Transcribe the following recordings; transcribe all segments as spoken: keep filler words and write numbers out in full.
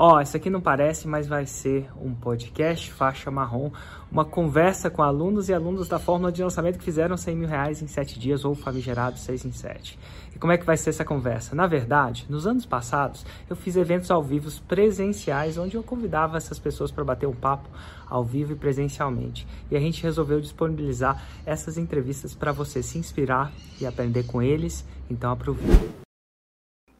Ó, isso aqui não parece, mas vai ser um podcast faixa marrom, uma conversa com alunos e alunos da Fórmula de Lançamento que fizeram cem mil reais em sete dias ou famigerado seis em sete. E como é que vai ser essa conversa? Na verdade, nos anos passados, eu fiz eventos ao vivo presenciais, onde eu convidava essas pessoas para bater um papo ao vivo e presencialmente. E a gente resolveu disponibilizar essas entrevistas para você se inspirar e aprender com eles, então aproveita.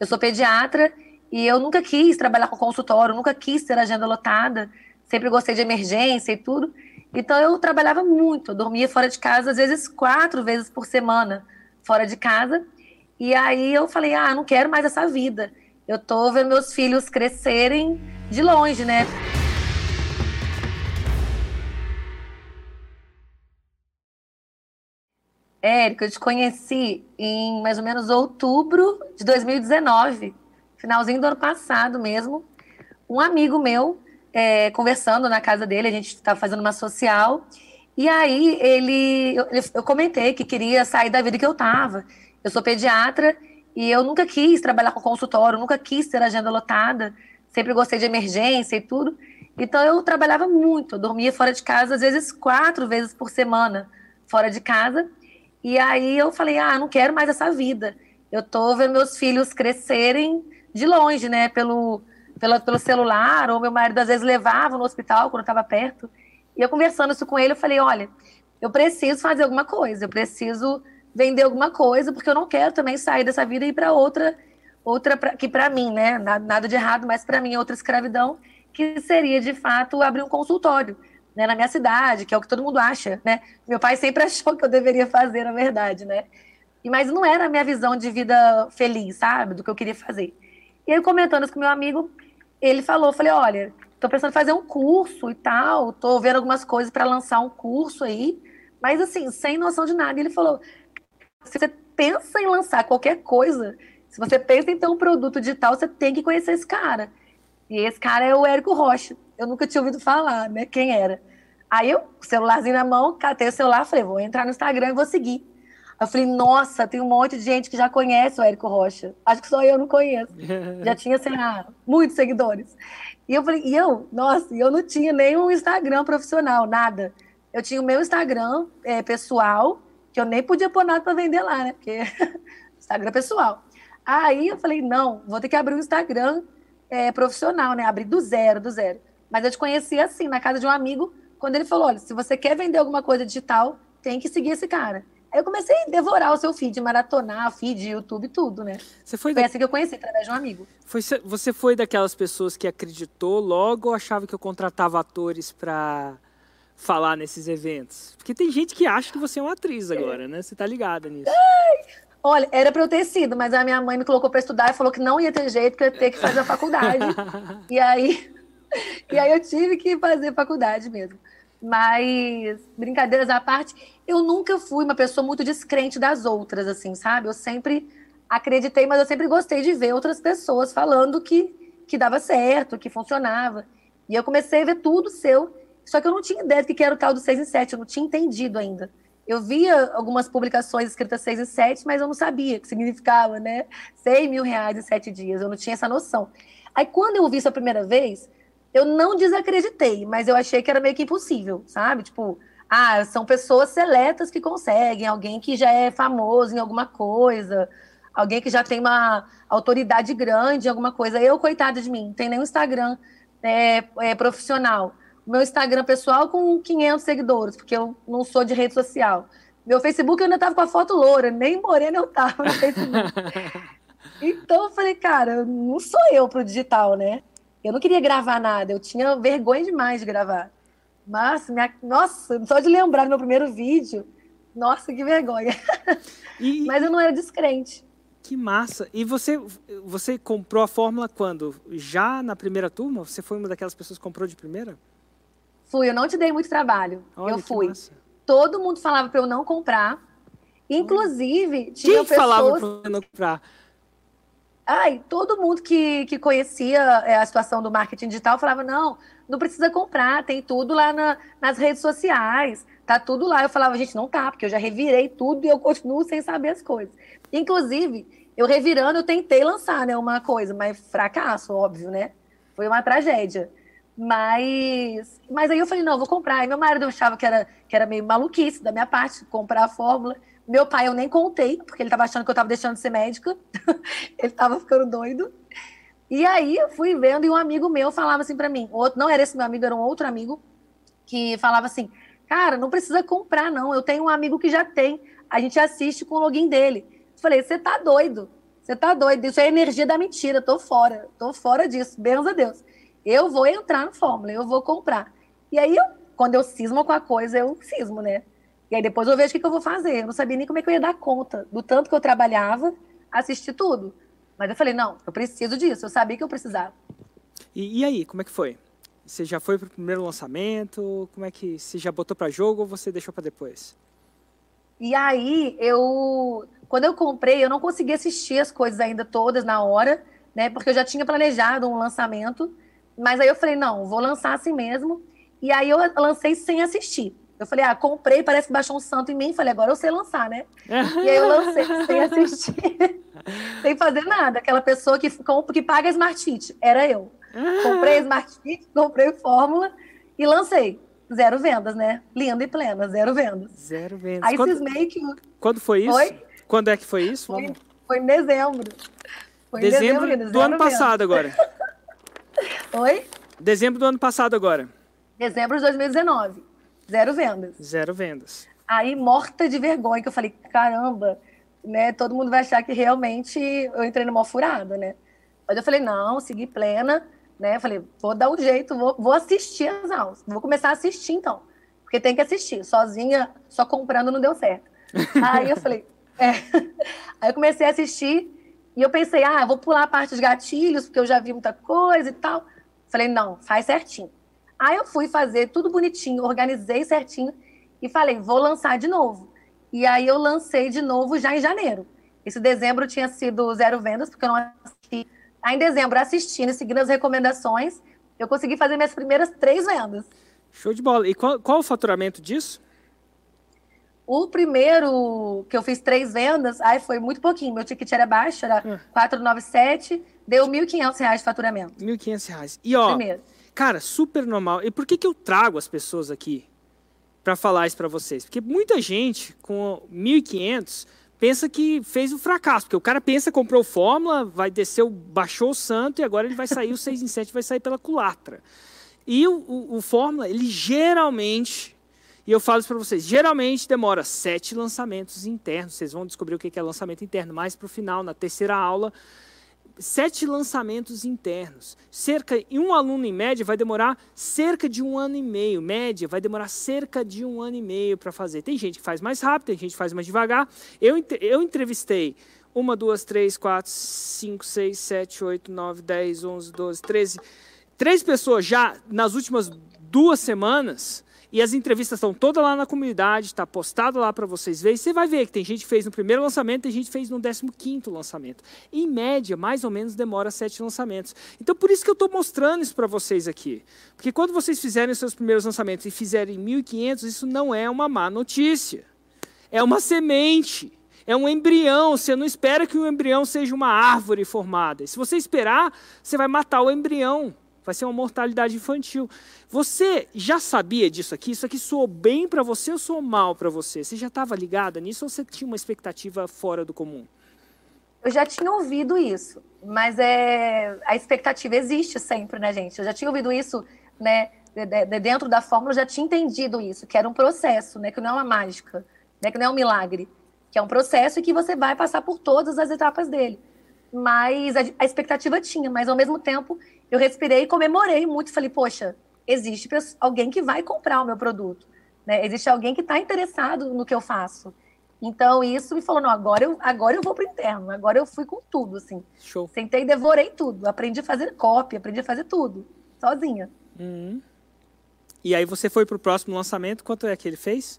Eu sou pediatra. E eu nunca quis trabalhar com consultório, nunca quis ter agenda lotada, sempre gostei de emergência e tudo. Então eu trabalhava muito, eu dormia fora de casa, às vezes quatro vezes por semana, fora de casa. E aí eu falei, ah, não quero mais essa vida. Eu tô vendo meus filhos crescerem de longe, né? Érico, eu te conheci em mais ou menos outubro de dois mil e dezenove. Finalzinho do ano passado mesmo, um amigo meu, é, conversando na casa dele, a gente estava fazendo uma social, e aí ele, eu, eu comentei que queria sair da vida que eu estava. Eu sou pediatra e eu nunca quis trabalhar com consultório, nunca quis ter agenda lotada, sempre gostei de emergência e tudo. Então eu trabalhava muito, eu dormia fora de casa, às vezes quatro vezes por semana, fora de casa. E aí eu falei, ah, não quero mais essa vida. Eu tô vendo meus filhos crescerem de longe, né, pelo, pelo, pelo celular, ou meu marido às vezes levava no hospital quando estava perto, e eu conversando isso com ele, eu falei, olha, eu preciso fazer alguma coisa, eu preciso vender alguma coisa, porque eu não quero também sair dessa vida e ir para outra, outra pra, que para mim, né, nada, nada de errado, mas para mim outra escravidão, que seria de fato abrir um consultório, né, na minha cidade, que é o que todo mundo acha, né, meu pai sempre achou que eu deveria fazer, na verdade, né, e, mas não era a minha visão de vida feliz, sabe, do que eu queria fazer. E aí, comentando isso com meu amigo, ele falou, falei, olha, tô pensando em fazer um curso e tal, tô vendo algumas coisas para lançar um curso aí, mas assim, sem noção de nada. E ele falou, se você pensa em lançar qualquer coisa, se você pensa em ter um produto digital, você tem que conhecer esse cara. E esse cara é o Érico Rocha. Eu nunca tinha ouvido falar, né, quem era. Aí eu, celularzinho na mão, catei o celular, falei, vou entrar no Instagram e vou seguir. Eu falei, nossa, tem um monte de gente que já conhece o Érico Rocha. Acho que só eu não conheço. Já tinha, sei lá, muitos seguidores. E eu falei, e eu? Nossa, eu não tinha nem um Instagram profissional, nada. Eu tinha o meu Instagram é, pessoal, que eu nem podia pôr nada para vender lá, né? Porque Instagram pessoal. Aí eu falei, não, vou ter que abrir um Instagram é, profissional, né? Abrir do zero, do zero. Mas eu te conheci assim, na casa de um amigo, quando ele falou, olha, se você quer vender alguma coisa digital, tem que seguir esse cara. Aí eu comecei a devorar o seu feed, maratonar, feed, YouTube, tudo, né? Você foi, foi da... essa que eu conheci, através de um amigo. Foi, você foi daquelas pessoas que acreditou logo ou achava que eu contratava atores pra falar nesses eventos? Porque tem gente que acha que você é uma atriz agora, né? Você tá ligada nisso. Ai! Olha, era pra eu ter sido, mas a minha mãe me colocou pra estudar e falou que não ia ter jeito, que eu ia ter que fazer a faculdade. e, aí... e aí eu tive que fazer faculdade mesmo. Mas, brincadeiras à parte, eu nunca fui uma pessoa muito descrente das outras, assim, sabe? Eu sempre acreditei, mas eu sempre gostei de ver outras pessoas falando que, que dava certo, que funcionava. E eu comecei a ver tudo seu, só que eu não tinha ideia do que era o tal do seis em sete, eu não tinha entendido ainda. Eu via algumas publicações escritas seis em sete, mas eu não sabia o que significava, né? cem mil reais em sete dias, eu não tinha essa noção. Aí, quando eu vi isso a primeira vez... Eu não desacreditei, mas eu achei que era meio que impossível, sabe? Tipo, ah, são pessoas seletas que conseguem, alguém que já é famoso em alguma coisa, alguém que já tem uma autoridade grande em alguma coisa. Eu, coitada de mim, não tenho nenhum Instagram é, é, profissional. O meu Instagram pessoal com quinhentos seguidores, porque eu não sou de rede social. Meu Facebook eu ainda tava com a foto loura, nem morena eu tava no Facebook. Então eu falei, cara, não sou eu pro digital, né? Eu não queria gravar nada, eu tinha vergonha demais de gravar. Mas, minha... nossa, só de lembrar do meu primeiro vídeo, nossa, que vergonha. E... Mas eu não era descrente. Que massa. E você, você comprou a fórmula quando? Já na primeira turma? Você foi uma daquelas pessoas que comprou de primeira? Fui, eu não te dei muito trabalho. Olha, eu fui. Massa. Todo mundo falava para eu não comprar. Inclusive, tinha Quem pessoas... Quem falava para eu não comprar? Ai, todo mundo que, que conhecia é, a situação do marketing digital falava, não, não precisa comprar, tem tudo lá na, nas redes sociais, tá tudo lá. Eu falava, gente, não tá, porque eu já revirei tudo e eu continuo sem saber as coisas. Inclusive, eu revirando, eu tentei lançar, né, uma coisa, mas fracasso, óbvio, né? Foi uma tragédia. Mas, mas aí eu falei, não, vou comprar. E meu marido achava que era, que era meio maluquice da minha parte, comprar a fórmula. Meu pai eu nem contei, porque ele estava achando que eu estava deixando de ser médica. Ele estava ficando doido. E aí eu fui vendo e um amigo meu falava assim para mim, outro, não era esse meu amigo, era um outro amigo, que falava assim, cara, não precisa comprar não, eu tenho um amigo que já tem, a gente assiste com o login dele. Eu falei, você tá doido, você tá doido, isso é energia da mentira, tô fora, tô fora disso, benza a Deus. Eu vou entrar no Fórmula, eu vou comprar. E aí, eu, quando eu cismo com a coisa, eu cismo, né? E aí depois eu vejo o que, que eu vou fazer. Eu não sabia nem como é que eu ia dar conta do tanto que eu trabalhava, assistir tudo. Mas eu falei, não, eu preciso disso, eu sabia que eu precisava. E, e aí, como é que foi? Você já foi pro primeiro lançamento? Como é que, você já botou para jogo ou você deixou para depois? E aí, eu, quando eu comprei, eu não consegui assistir as coisas ainda todas na hora, né? Porque eu já tinha planejado um lançamento. Mas aí eu falei, não, vou lançar assim mesmo. E aí eu lancei sem assistir. Eu falei, ah, comprei, parece que baixou um santo em mim. Falei, agora eu sei lançar, né? E aí eu lancei sem assistir, sem fazer nada. Aquela pessoa que, que paga Smart Fit, era eu. Comprei Smart Fit, comprei Fórmula e lancei. Zero vendas, né? Linda e plena, zero vendas. Zero vendas. Aí quando, cismei que... Quando foi isso? Foi? Quando é que foi isso? Foi, foi em dezembro. Foi dezembro, em dezembro do ano vendas. passado agora. Oi? Dezembro do ano passado agora. Dezembro de dois mil e dezenove. Zero vendas. Zero vendas. Aí, morta de vergonha, que eu falei, caramba, né? Todo mundo vai achar que realmente eu entrei numa furada, né? Mas eu falei, não, segui plena, né? Eu falei, vou dar um jeito, vou, vou assistir as aulas. Vou começar a assistir, então. Porque tem que assistir. Sozinha, só comprando, não deu certo. Aí eu falei... É. Aí eu comecei a assistir... E eu pensei, ah, vou pular a parte dos gatilhos, porque eu já vi muita coisa e tal. Falei, não, faz certinho. Aí eu fui fazer tudo bonitinho, organizei certinho e falei, vou lançar de novo. E aí eu lancei de novo já em janeiro. Esse dezembro tinha sido zero vendas, porque eu não assisti. Aí em dezembro, assistindo e seguindo as recomendações, eu consegui fazer minhas primeiras três vendas. Show de bola. E qual, qual o faturamento disso? O primeiro que eu fiz três vendas, aí foi muito pouquinho. Meu ticket era baixo, era quatrocentos e noventa e sete, deu mil e quinhentos reais de faturamento. mil e quinhentos reais. E ó, primeiro. Cara, super normal. E por que que eu trago as pessoas aqui para falar isso para vocês? Porque muita gente com mil e quinhentos pensa que fez um fracasso. Porque o cara pensa, comprou fórmula, vai descer, o, baixou o santo e agora ele vai sair o seis em sete, vai sair pela culatra. E o, o, o fórmula, ele geralmente... E eu falo isso para vocês, geralmente demora sete lançamentos internos, vocês vão descobrir o que é lançamento interno, mais para o final, na terceira aula. Sete lançamentos internos, cerca e um aluno em média vai demorar cerca de um ano e meio, média vai demorar cerca de um ano e meio para fazer. Tem gente que faz mais rápido, tem gente que faz mais devagar. Eu, eu entrevistei uma, duas, três, quatro, cinco, seis, sete, oito, nove, dez, onze, doze, treze, três pessoas já nas últimas duas semanas... E as entrevistas estão todas lá na comunidade, está postado lá para vocês verem. Você vai ver que tem gente que fez no primeiro lançamento, tem gente que fez no décimo quinto lançamento. Em média, mais ou menos, demora sete lançamentos. Então, por isso que eu estou mostrando isso para vocês aqui. Porque quando vocês fizerem os seus primeiros lançamentos e fizerem mil e quinhentos, isso não é uma má notícia. É uma semente. É um embrião, você não espera que o embrião seja uma árvore formada. E se você esperar, você vai matar o embrião. Vai ser uma mortalidade infantil. Você já sabia disso aqui? Isso aqui soou bem para você ou soou mal para você? Você já estava ligada nisso ou você tinha uma expectativa fora do comum? Eu já tinha ouvido isso, mas é... a expectativa existe sempre, né, gente? Eu já tinha ouvido isso, né? De, de, dentro da fórmula, eu já tinha entendido isso, que era um processo, né? Que não é uma mágica, né? Que não é um milagre, que é um processo e que você vai passar por todas as etapas dele. Mas a, a expectativa tinha, mas ao mesmo tempo... Eu respirei e comemorei muito. Falei, poxa, existe alguém que vai comprar o meu produto, né? Existe alguém que está interessado no que eu faço. Então, isso me falou, não, agora eu, agora eu vou para o interno. Agora eu fui com tudo, assim. Show. Sentei e devorei tudo. Aprendi a fazer cópia, aprendi a fazer tudo, sozinha. Uhum. E aí você foi para o próximo lançamento. Quanto é que ele fez?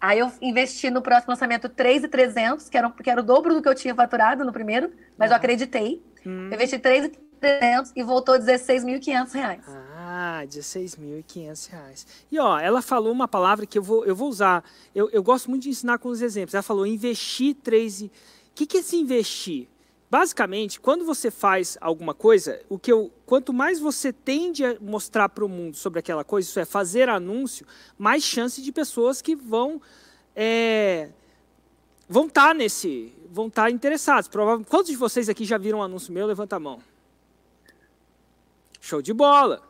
Aí eu investi no próximo lançamento três mil e trezentos, que era, que era o dobro do que eu tinha faturado no primeiro. Mas ah. eu acreditei. Uhum. Eu investi três mil e trezentos. E voltou dezesseis mil e quinhentos reais. Ah, dezesseis mil e quinhentos reais. E ó, ela falou uma palavra que eu vou, eu vou usar. Eu, eu gosto muito de ensinar com os exemplos. Ela falou investir três... O que, que é se investir? Basicamente, quando você faz alguma coisa, o que eu, quanto mais você tende a mostrar para o mundo sobre aquela coisa, isso é fazer anúncio, mais chance de pessoas que vão é, vão estar nesse, vão estar interessados. Provavelmente, quantos de vocês aqui já viram um anúncio meu? Levanta a mão. Show de bola.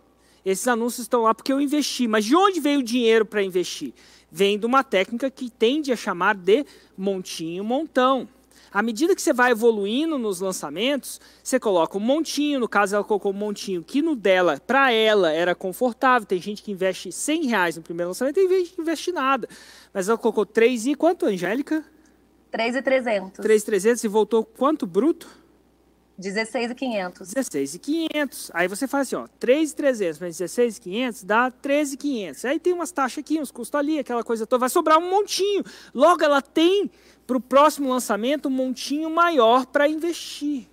Esses anúncios estão lá porque eu investi. Mas de onde veio o dinheiro para investir? Vem de uma técnica que tende a chamar de montinho, montão. À medida que você vai evoluindo nos lançamentos, você coloca um montinho, no caso ela colocou um montinho que no dela, para ela, era confortável. Tem gente que investe cem reais no primeiro lançamento, tem gente que investe nada. Mas ela colocou três e quanto, Angélica? três e trezentos. três e trezentos e voltou quanto bruto? dezesseis e quinhentos. dezesseis e quinhentos. Aí você faz assim, ó, três e trezentos menos dezesseis e quinhentos dá treze e quinhentos. Aí tem umas taxas aqui, uns custos ali, aquela coisa toda. Vai sobrar um montinho. Logo ela tem para o próximo lançamento um montinho maior para investir.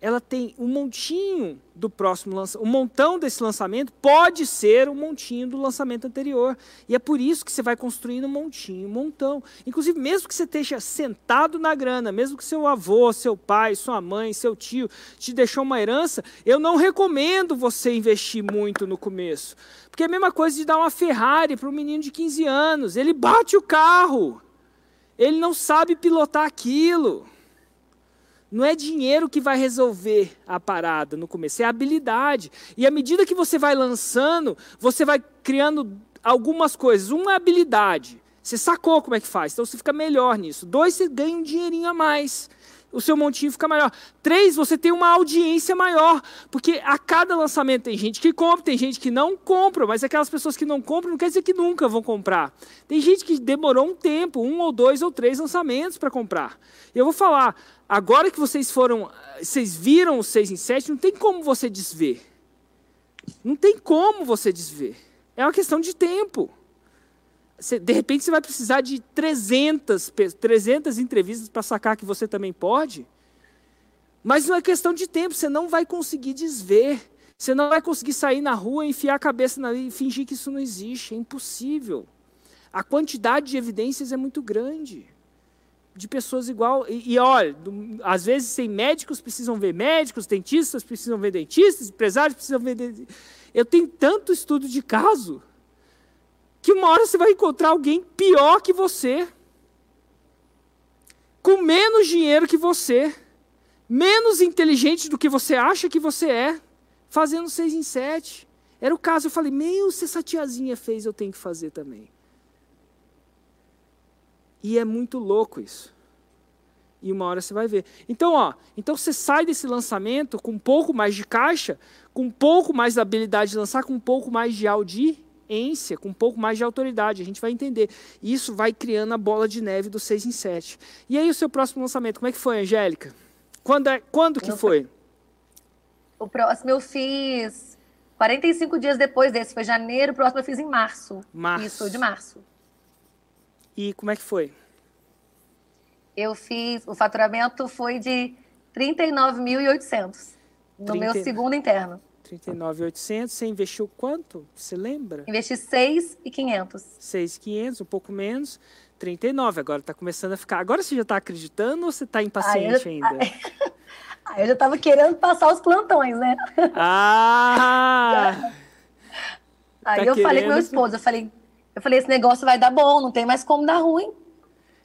Ela tem um montinho do próximo lançamento, um montão desse lançamento pode ser um montinho do lançamento anterior. E é por isso que você vai construindo um montinho, um montão. Inclusive, mesmo que você esteja sentado na grana, mesmo que seu avô, seu pai, sua mãe, seu tio te deixou uma herança, eu não recomendo você investir muito no começo. Porque é a mesma coisa de dar uma Ferrari para um menino de quinze anos. Ele bate o carro. Ele não sabe pilotar aquilo. Não é dinheiro que vai resolver a parada no começo, é habilidade. E à medida que você vai lançando, você vai criando algumas coisas. Uma é habilidade. Você sacou como é que faz, então você fica melhor nisso. Dois, você ganha um dinheirinho a mais. O seu montinho fica maior. Três, você tem uma audiência maior. Porque a cada lançamento tem gente que compra, tem gente que não compra. Mas aquelas pessoas que não compram não quer dizer que nunca vão comprar. Tem gente que demorou um tempo, um ou dois ou três lançamentos para comprar. E eu vou falar, agora que vocês foram, vocês viram o seis em sete, não tem como você desver. Não tem como você desver. É uma questão de tempo. De repente, você vai precisar de trezentas entrevistas para sacar que você também pode. Mas não é questão de tempo, você não vai conseguir desver. Você não vai conseguir sair na rua, enfiar a cabeça na... e fingir que isso não existe. É impossível. A quantidade de evidências é muito grande. De pessoas igual... E, e olha, do... às vezes, tem médicos precisam ver médicos, dentistas precisam ver dentistas, empresários precisam ver... Eu tenho tanto estudo de caso... que uma hora você vai encontrar alguém pior que você, com menos dinheiro que você, menos inteligente do que você acha que você é, fazendo seis em sete. Era o caso, eu falei, meu, se essa tiazinha fez, eu tenho que fazer também. E é muito louco isso. E uma hora você vai ver. Então, ó, então você sai desse lançamento com um pouco mais de caixa, com um pouco mais da habilidade de lançar, com um pouco mais de audi, com um pouco mais de autoridade, a gente vai entender. Isso vai criando a bola de neve do seis em sete. E aí o seu próximo lançamento, como é que foi, Angélica? Quando, é, quando que foi? O próximo eu fiz quarenta e cinco dias depois desse, foi janeiro, o próximo eu fiz em março. março. Isso, de março. E como é que foi? Eu fiz, o faturamento foi de trinta e nove mil e oitocentos, no meu segundo interno. trinta e nove mil e oitocentos, você investiu quanto? Você lembra? Investi seis mil e quinhentos. seis mil e quinhentos, um pouco menos. trinta e nove, agora está começando a ficar. Agora você já está acreditando ou você está impaciente ah, eu... ainda? Ah, eu já estava querendo passar os plantões, né? Ah! Aí tá eu querendo... falei com meu esposo, eu falei, eu falei, esse negócio vai dar bom, não tem mais como dar ruim.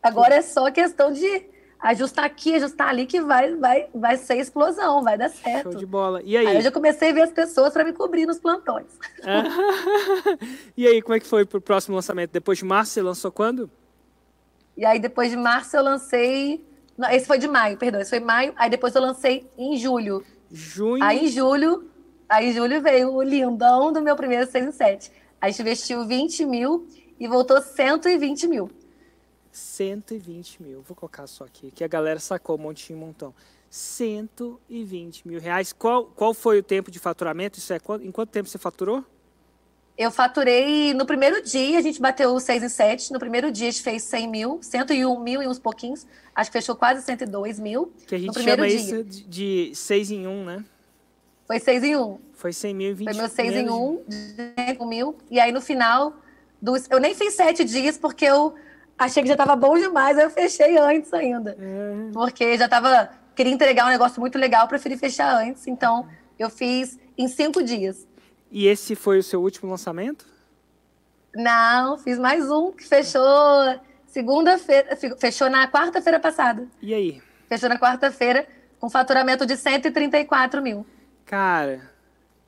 Agora é só questão de ajustar aqui, ajustar ali, que vai, vai, vai ser explosão, vai dar certo. Show de bola. E aí? Aí eu já comecei a ver as pessoas para me cobrir nos plantões. Ah, e aí, como é que foi para o próximo lançamento? Depois de março, você lançou quando? E aí, depois de março, eu lancei... Não, esse foi de maio, perdão, esse foi maio. Aí depois eu lancei em julho. Junho? Aí em julho, aí em julho veio o lindão do meu primeiro seis em sete. A gente investiu vinte mil e voltou cento e vinte mil. cento e vinte mil, vou colocar só aqui, que a galera sacou um montinho, um montão. cento e vinte mil reais. Qual, qual foi o tempo de faturamento? Isso é, em quanto tempo você faturou? Eu faturei no primeiro dia, a gente bateu seis em sete, no primeiro dia a gente fez cem mil, cento e um mil e uns pouquinhos, acho que fechou quase cento e dois mil. Que a gente chama dia. Isso de seis em um, né? Foi seis em um. Foi cem mil e vinte mil. Foi meu seis em um, cinco mil, e aí no final, dos, eu nem fiz sete dias porque eu achei que já estava bom demais, aí eu fechei antes ainda. É. Porque já estava queria entregar um negócio muito legal, preferi fechar antes. Então, eu fiz em cinco dias. E esse foi o seu último lançamento? Não, fiz mais um, que fechou segunda-feira, fechou na quarta-feira passada. E aí? Fechou na quarta-feira com faturamento de cento e trinta e quatro mil. Cara,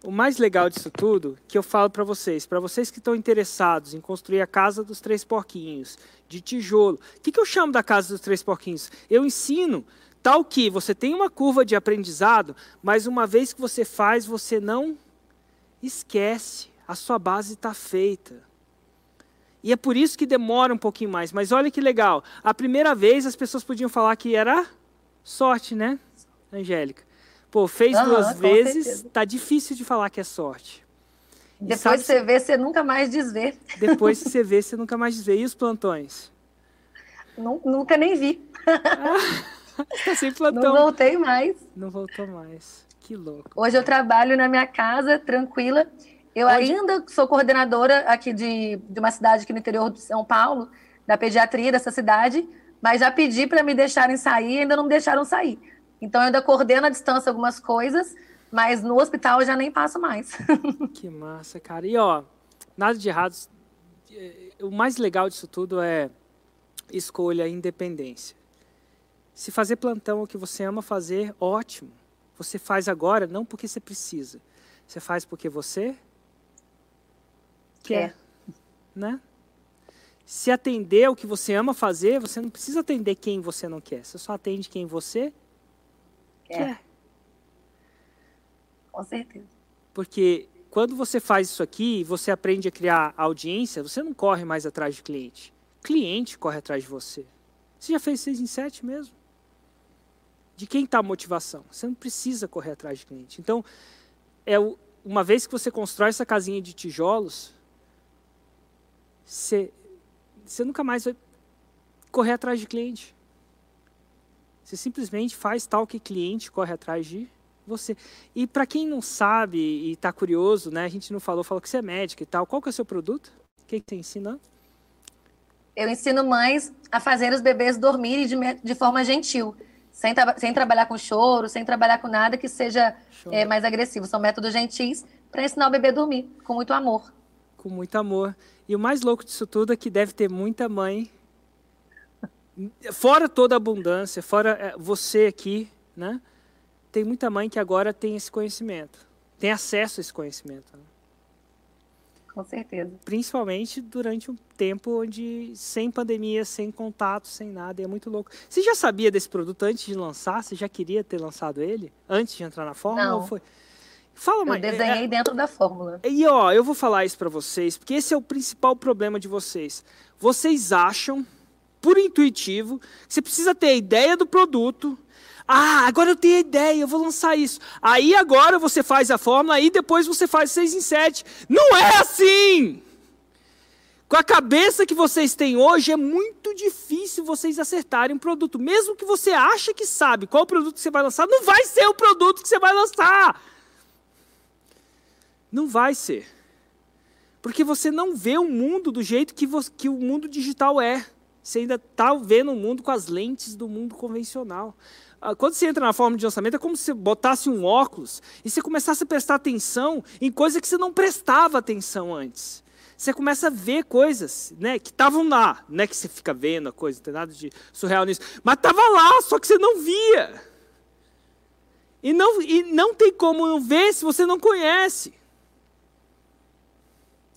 o mais legal disso tudo, que eu falo para vocês, para vocês que estão interessados em construir a Casa dos Três Porquinhos, de tijolo. O que, que eu chamo da Casa dos Três Porquinhos? Eu ensino... Tal que você tem uma curva de aprendizado, mas uma vez que você faz, você não esquece. A sua base está feita. E é por isso que demora um pouquinho mais. Mas olha que legal. A primeira vez as pessoas podiam falar que era sorte, né, Angélica? Pô, fez uhum, duas vezes, tá difícil de falar que é sorte. E depois que você vê, você nunca mais desvê. Depois que você vê, você nunca mais desvê. E os plantões? Não, nunca nem vi. Ah. Sem plantão. Não voltei mais. Não voltou mais. Que louco. Hoje eu trabalho na minha casa, tranquila. Eu Hoje... ainda sou coordenadora aqui de, de uma cidade aqui no interior de São Paulo, da pediatria dessa cidade, mas já pedi para me deixarem sair e ainda não me deixaram sair. Então eu ainda coordeno à distância algumas coisas, mas no hospital eu já nem passo mais. Que massa, cara. E ó, nada de errado. O mais legal disso tudo é escolha a independência. Se fazer plantão é o que você ama fazer, ótimo. Você faz agora, não porque você precisa. Você faz porque você quer, né? Se atender o que você ama fazer, você não precisa atender quem você não quer. Você só atende quem você quer. Com certeza. Porque quando você faz isso aqui, você aprende a criar audiência, você não corre mais atrás de cliente. Cliente corre atrás de você. Você já fez seis em sete mesmo? De quem está a motivação? Você não precisa correr atrás de cliente. Então, é o, uma vez que você constrói essa casinha de tijolos, você, você nunca mais vai correr atrás de cliente. Você simplesmente faz tal que cliente corre atrás de você. E para quem não sabe e está curioso, né, a gente não falou, falou que você é médica e tal. Qual que é o seu produto? O que, que você ensina? Eu ensino mães a fazer os bebês dormirem de, de forma gentil, sem, tra sem trabalhar com choro, sem trabalhar com nada que seja é, mais agressivo. São métodos gentis para ensinar o bebê a dormir, com muito amor. Com muito amor. E o mais louco disso tudo é que deve ter muita mãe, fora toda a abundância, fora você aqui, né? Tem muita mãe que agora tem esse conhecimento, tem acesso a esse conhecimento, né? Com certeza. Principalmente durante um tempo onde sem pandemia, sem contato, sem nada, é muito louco. Você já sabia desse produto antes de lançar? Você já queria ter lançado ele antes de entrar na Fórmula? Não. Ou foi... Fala, eu mas, desenhei é... dentro da Fórmula. E ó, eu vou falar isso para vocês, porque esse é o principal problema de vocês. Vocês acham, por intuitivo, que você precisa ter a ideia do produto. Ah, agora eu tenho a ideia, eu vou lançar isso. Aí agora você faz a fórmula e depois você faz seis em sete. Não é assim! Com a cabeça que vocês têm hoje, é muito difícil vocês acertarem um produto. Mesmo que você ache que sabe qual produto que você vai lançar, não vai ser o produto que você vai lançar. Não vai ser. Porque você não vê o mundo do jeito que, você, que o mundo digital é. Você ainda está vendo o mundo com as lentes do mundo convencional. Quando você entra na Fórmula de Lançamento, é como se você botasse um óculos e você começasse a prestar atenção em coisas que você não prestava atenção antes. Você começa a ver coisas, né, que estavam lá. Não é que você fica vendo a coisa, não tem nada de surreal nisso. Mas estava lá, só que você não via. E não, e não tem como não ver se você não conhece.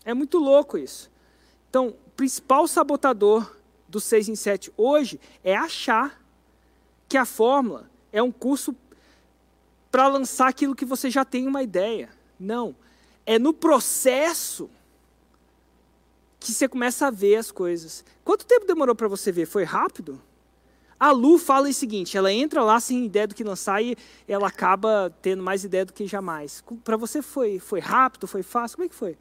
É muito louco isso. Então, o principal sabotador do seis em sete hoje é achar que a fórmula é um curso para lançar aquilo que você já tem uma ideia. Não. É no processo que você começa a ver as coisas. Quanto tempo demorou para você ver? Foi rápido? A Lu fala o seguinte, ela entra lá sem ideia do que lançar e ela acaba tendo mais ideia do que jamais. Para você foi, foi rápido? Foi fácil? Como é que foi?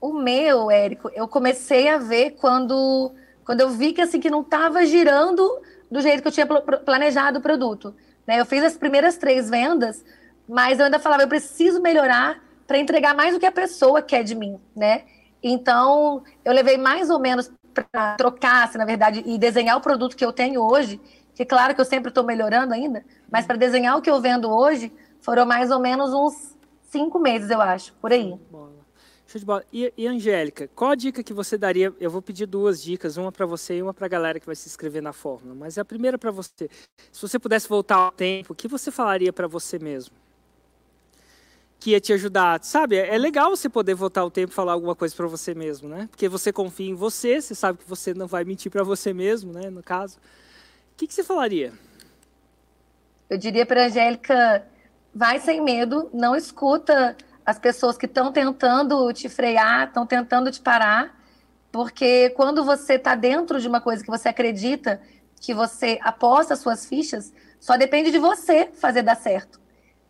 O meu, Érico, eu comecei a ver quando... Quando eu vi que, assim, que não estava girando do jeito que eu tinha planejado o produto. Né? Eu fiz as primeiras três vendas, mas eu ainda falava, eu preciso melhorar para entregar mais do que a pessoa quer de mim. Né? Então, eu levei mais ou menos para trocar, assim, na verdade, e desenhar o produto que eu tenho hoje, que claro que eu sempre estou melhorando ainda, mas para desenhar o que eu vendo hoje, foram mais ou menos uns cinco meses, eu acho, por aí. Show de bola. E, e Angélica, qual a dica que você daria? Eu vou pedir duas dicas, uma para você e uma para a galera que vai se inscrever na Fórmula, mas a primeira para você. Se você pudesse voltar ao tempo, o que você falaria para você mesmo? Que ia te ajudar, sabe? É legal você poder voltar ao tempo e falar alguma coisa para você mesmo, né? Porque você confia em você, você sabe que você não vai mentir para você mesmo, né? No caso. O que, que você falaria? Eu diria para a Angélica, vai sem medo, não escuta as pessoas que estão tentando te frear, estão tentando te parar, porque quando você está dentro de uma coisa que você acredita, que você aposta as suas fichas, só depende de você fazer dar certo.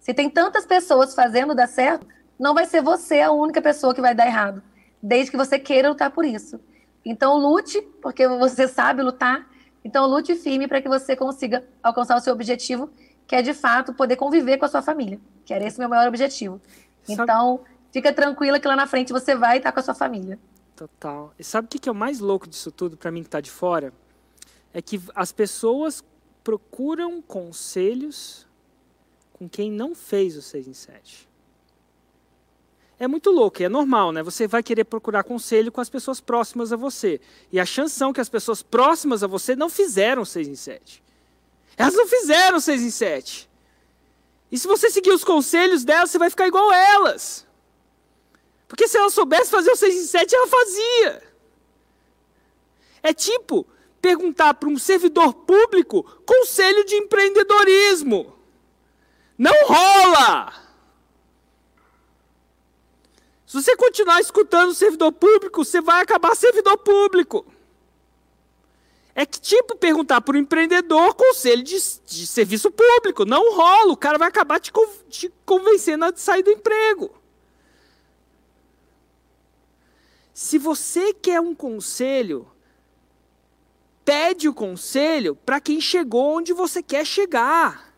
Se tem tantas pessoas fazendo dar certo, não vai ser você a única pessoa que vai dar errado, desde que você queira lutar por isso. Então lute, porque você sabe lutar, então lute firme para que você consiga alcançar o seu objetivo, que é de fato poder conviver com a sua família, que era esse meu maior objetivo. Então, fica tranquila que lá na frente você vai estar com a sua família. Total. E sabe o que é o mais louco disso tudo, para mim que está de fora? É que as pessoas procuram conselhos com quem não fez o seis em sete. É muito louco, é normal, né? Você vai querer procurar conselho com as pessoas próximas a você. E a chance são que as pessoas próximas a você não fizeram o seis em sete. Elas não fizeram o seis em sete. E se você seguir os conselhos delas, você vai ficar igual a elas. Porque se ela soubesse fazer o seis em sete, ela fazia. É tipo perguntar para um servidor público conselho de empreendedorismo. Não rola! Se você continuar escutando o servidor público, você vai acabar servidor público. É que tipo perguntar para o empreendedor conselho de, de serviço público. Não rola, o cara vai acabar te, te convencendo a sair do emprego. Se você quer um conselho, pede o conselho para quem chegou onde você quer chegar.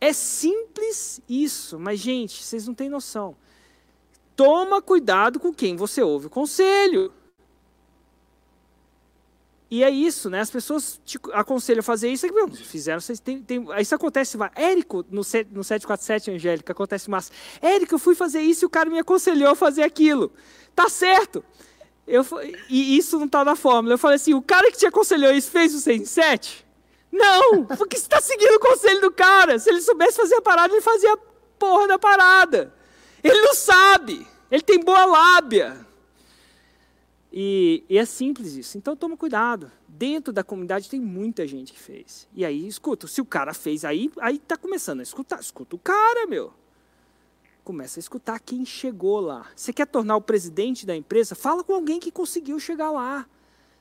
É simples isso, mas gente, vocês não têm noção. Toma cuidado com quem você ouve o conselho. E é isso, né? As pessoas te aconselham a fazer isso. Não, fizeram, vocês tem, tem, isso acontece. Érico, no, no sete quatro sete, Angélica, acontece mais. Érico, eu fui fazer isso e o cara me aconselhou a fazer aquilo. Tá certo. Eu, e isso não tá na fórmula. Eu falei assim, o cara que te aconselhou isso fez o seis em sete? Não, porque você tá seguindo o conselho do cara. Se ele soubesse fazer a parada, ele fazia a porra da parada. Ele não sabe, ele tem boa lábia. E, e é simples isso, então toma cuidado. Dentro da comunidade tem muita gente que fez. E aí, escuta, se o cara fez, aí, aí tá começando a escutar. Escuta o cara, meu. Começa a escutar quem chegou lá. Você quer tornar o presidente da empresa? Fala com alguém que conseguiu chegar lá.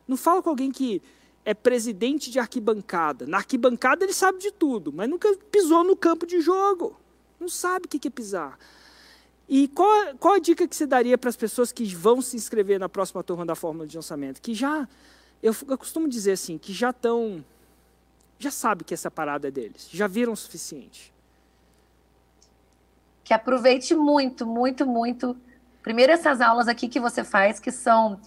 Não fala com alguém que é presidente de arquibancada. Na arquibancada ele sabe de tudo, mas nunca pisou no campo de jogo. Não sabe o que é pisar. E qual, qual a dica que você daria para as pessoas que vão se inscrever na próxima turma da Fórmula de Lançamento? Que já, eu, eu costumo dizer assim, que já estão, já sabem que essa parada é deles, já viram o suficiente. Que aproveite muito, muito, muito. Primeiro essas aulas aqui que você faz, que são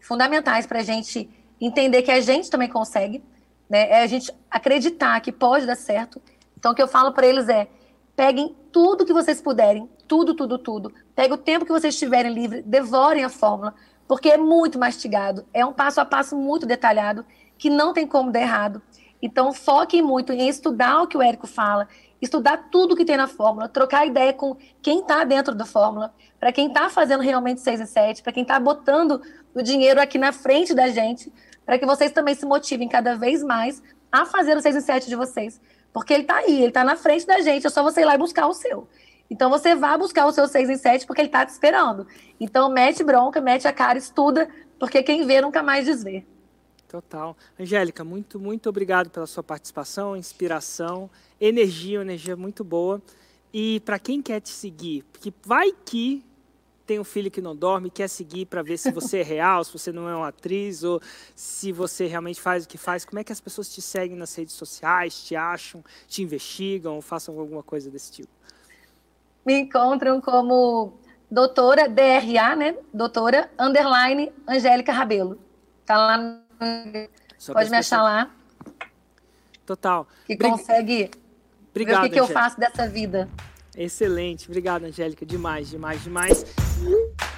fundamentais para a gente entender que a gente também consegue, né? É a gente acreditar que pode dar certo. Então o que eu falo para eles é, peguem tudo que vocês puderem, tudo, tudo, tudo. Peguem o tempo que vocês estiverem livre, devorem a fórmula, porque é muito mastigado, é um passo a passo muito detalhado, que não tem como dar errado. Então, foquem muito em estudar o que o Érico fala, estudar tudo que tem na fórmula, trocar ideia com quem está dentro da fórmula, para quem está fazendo realmente seis e sete, para quem está botando o dinheiro aqui na frente da gente, para que vocês também se motivem cada vez mais a fazer o seis e sete de vocês. Porque ele está aí, ele está na frente da gente, é só você ir lá e buscar o seu. Então você vai buscar o seu seis em sete porque ele está te esperando. Então mete bronca, mete a cara, estuda, porque quem vê nunca mais desvê. Total. Angélica, muito, muito obrigado pela sua participação, inspiração, energia, energia muito boa. E para quem quer te seguir, porque vai que tem um filho que não dorme, quer seguir para ver se você é real, se você não é uma atriz, ou se você realmente faz o que faz. Como é que as pessoas te seguem nas redes sociais, te acham, te investigam, façam alguma coisa desse tipo? Me encontram como doutora D R A, né? Doutora underline Angélica Rabelo. Tá lá Só pode me achar pessoas... lá. Total. Que Bri... consegue Obrigado, ver o que, que eu faço dessa vida. Excelente. Obrigado, Angélica. Demais, demais, demais.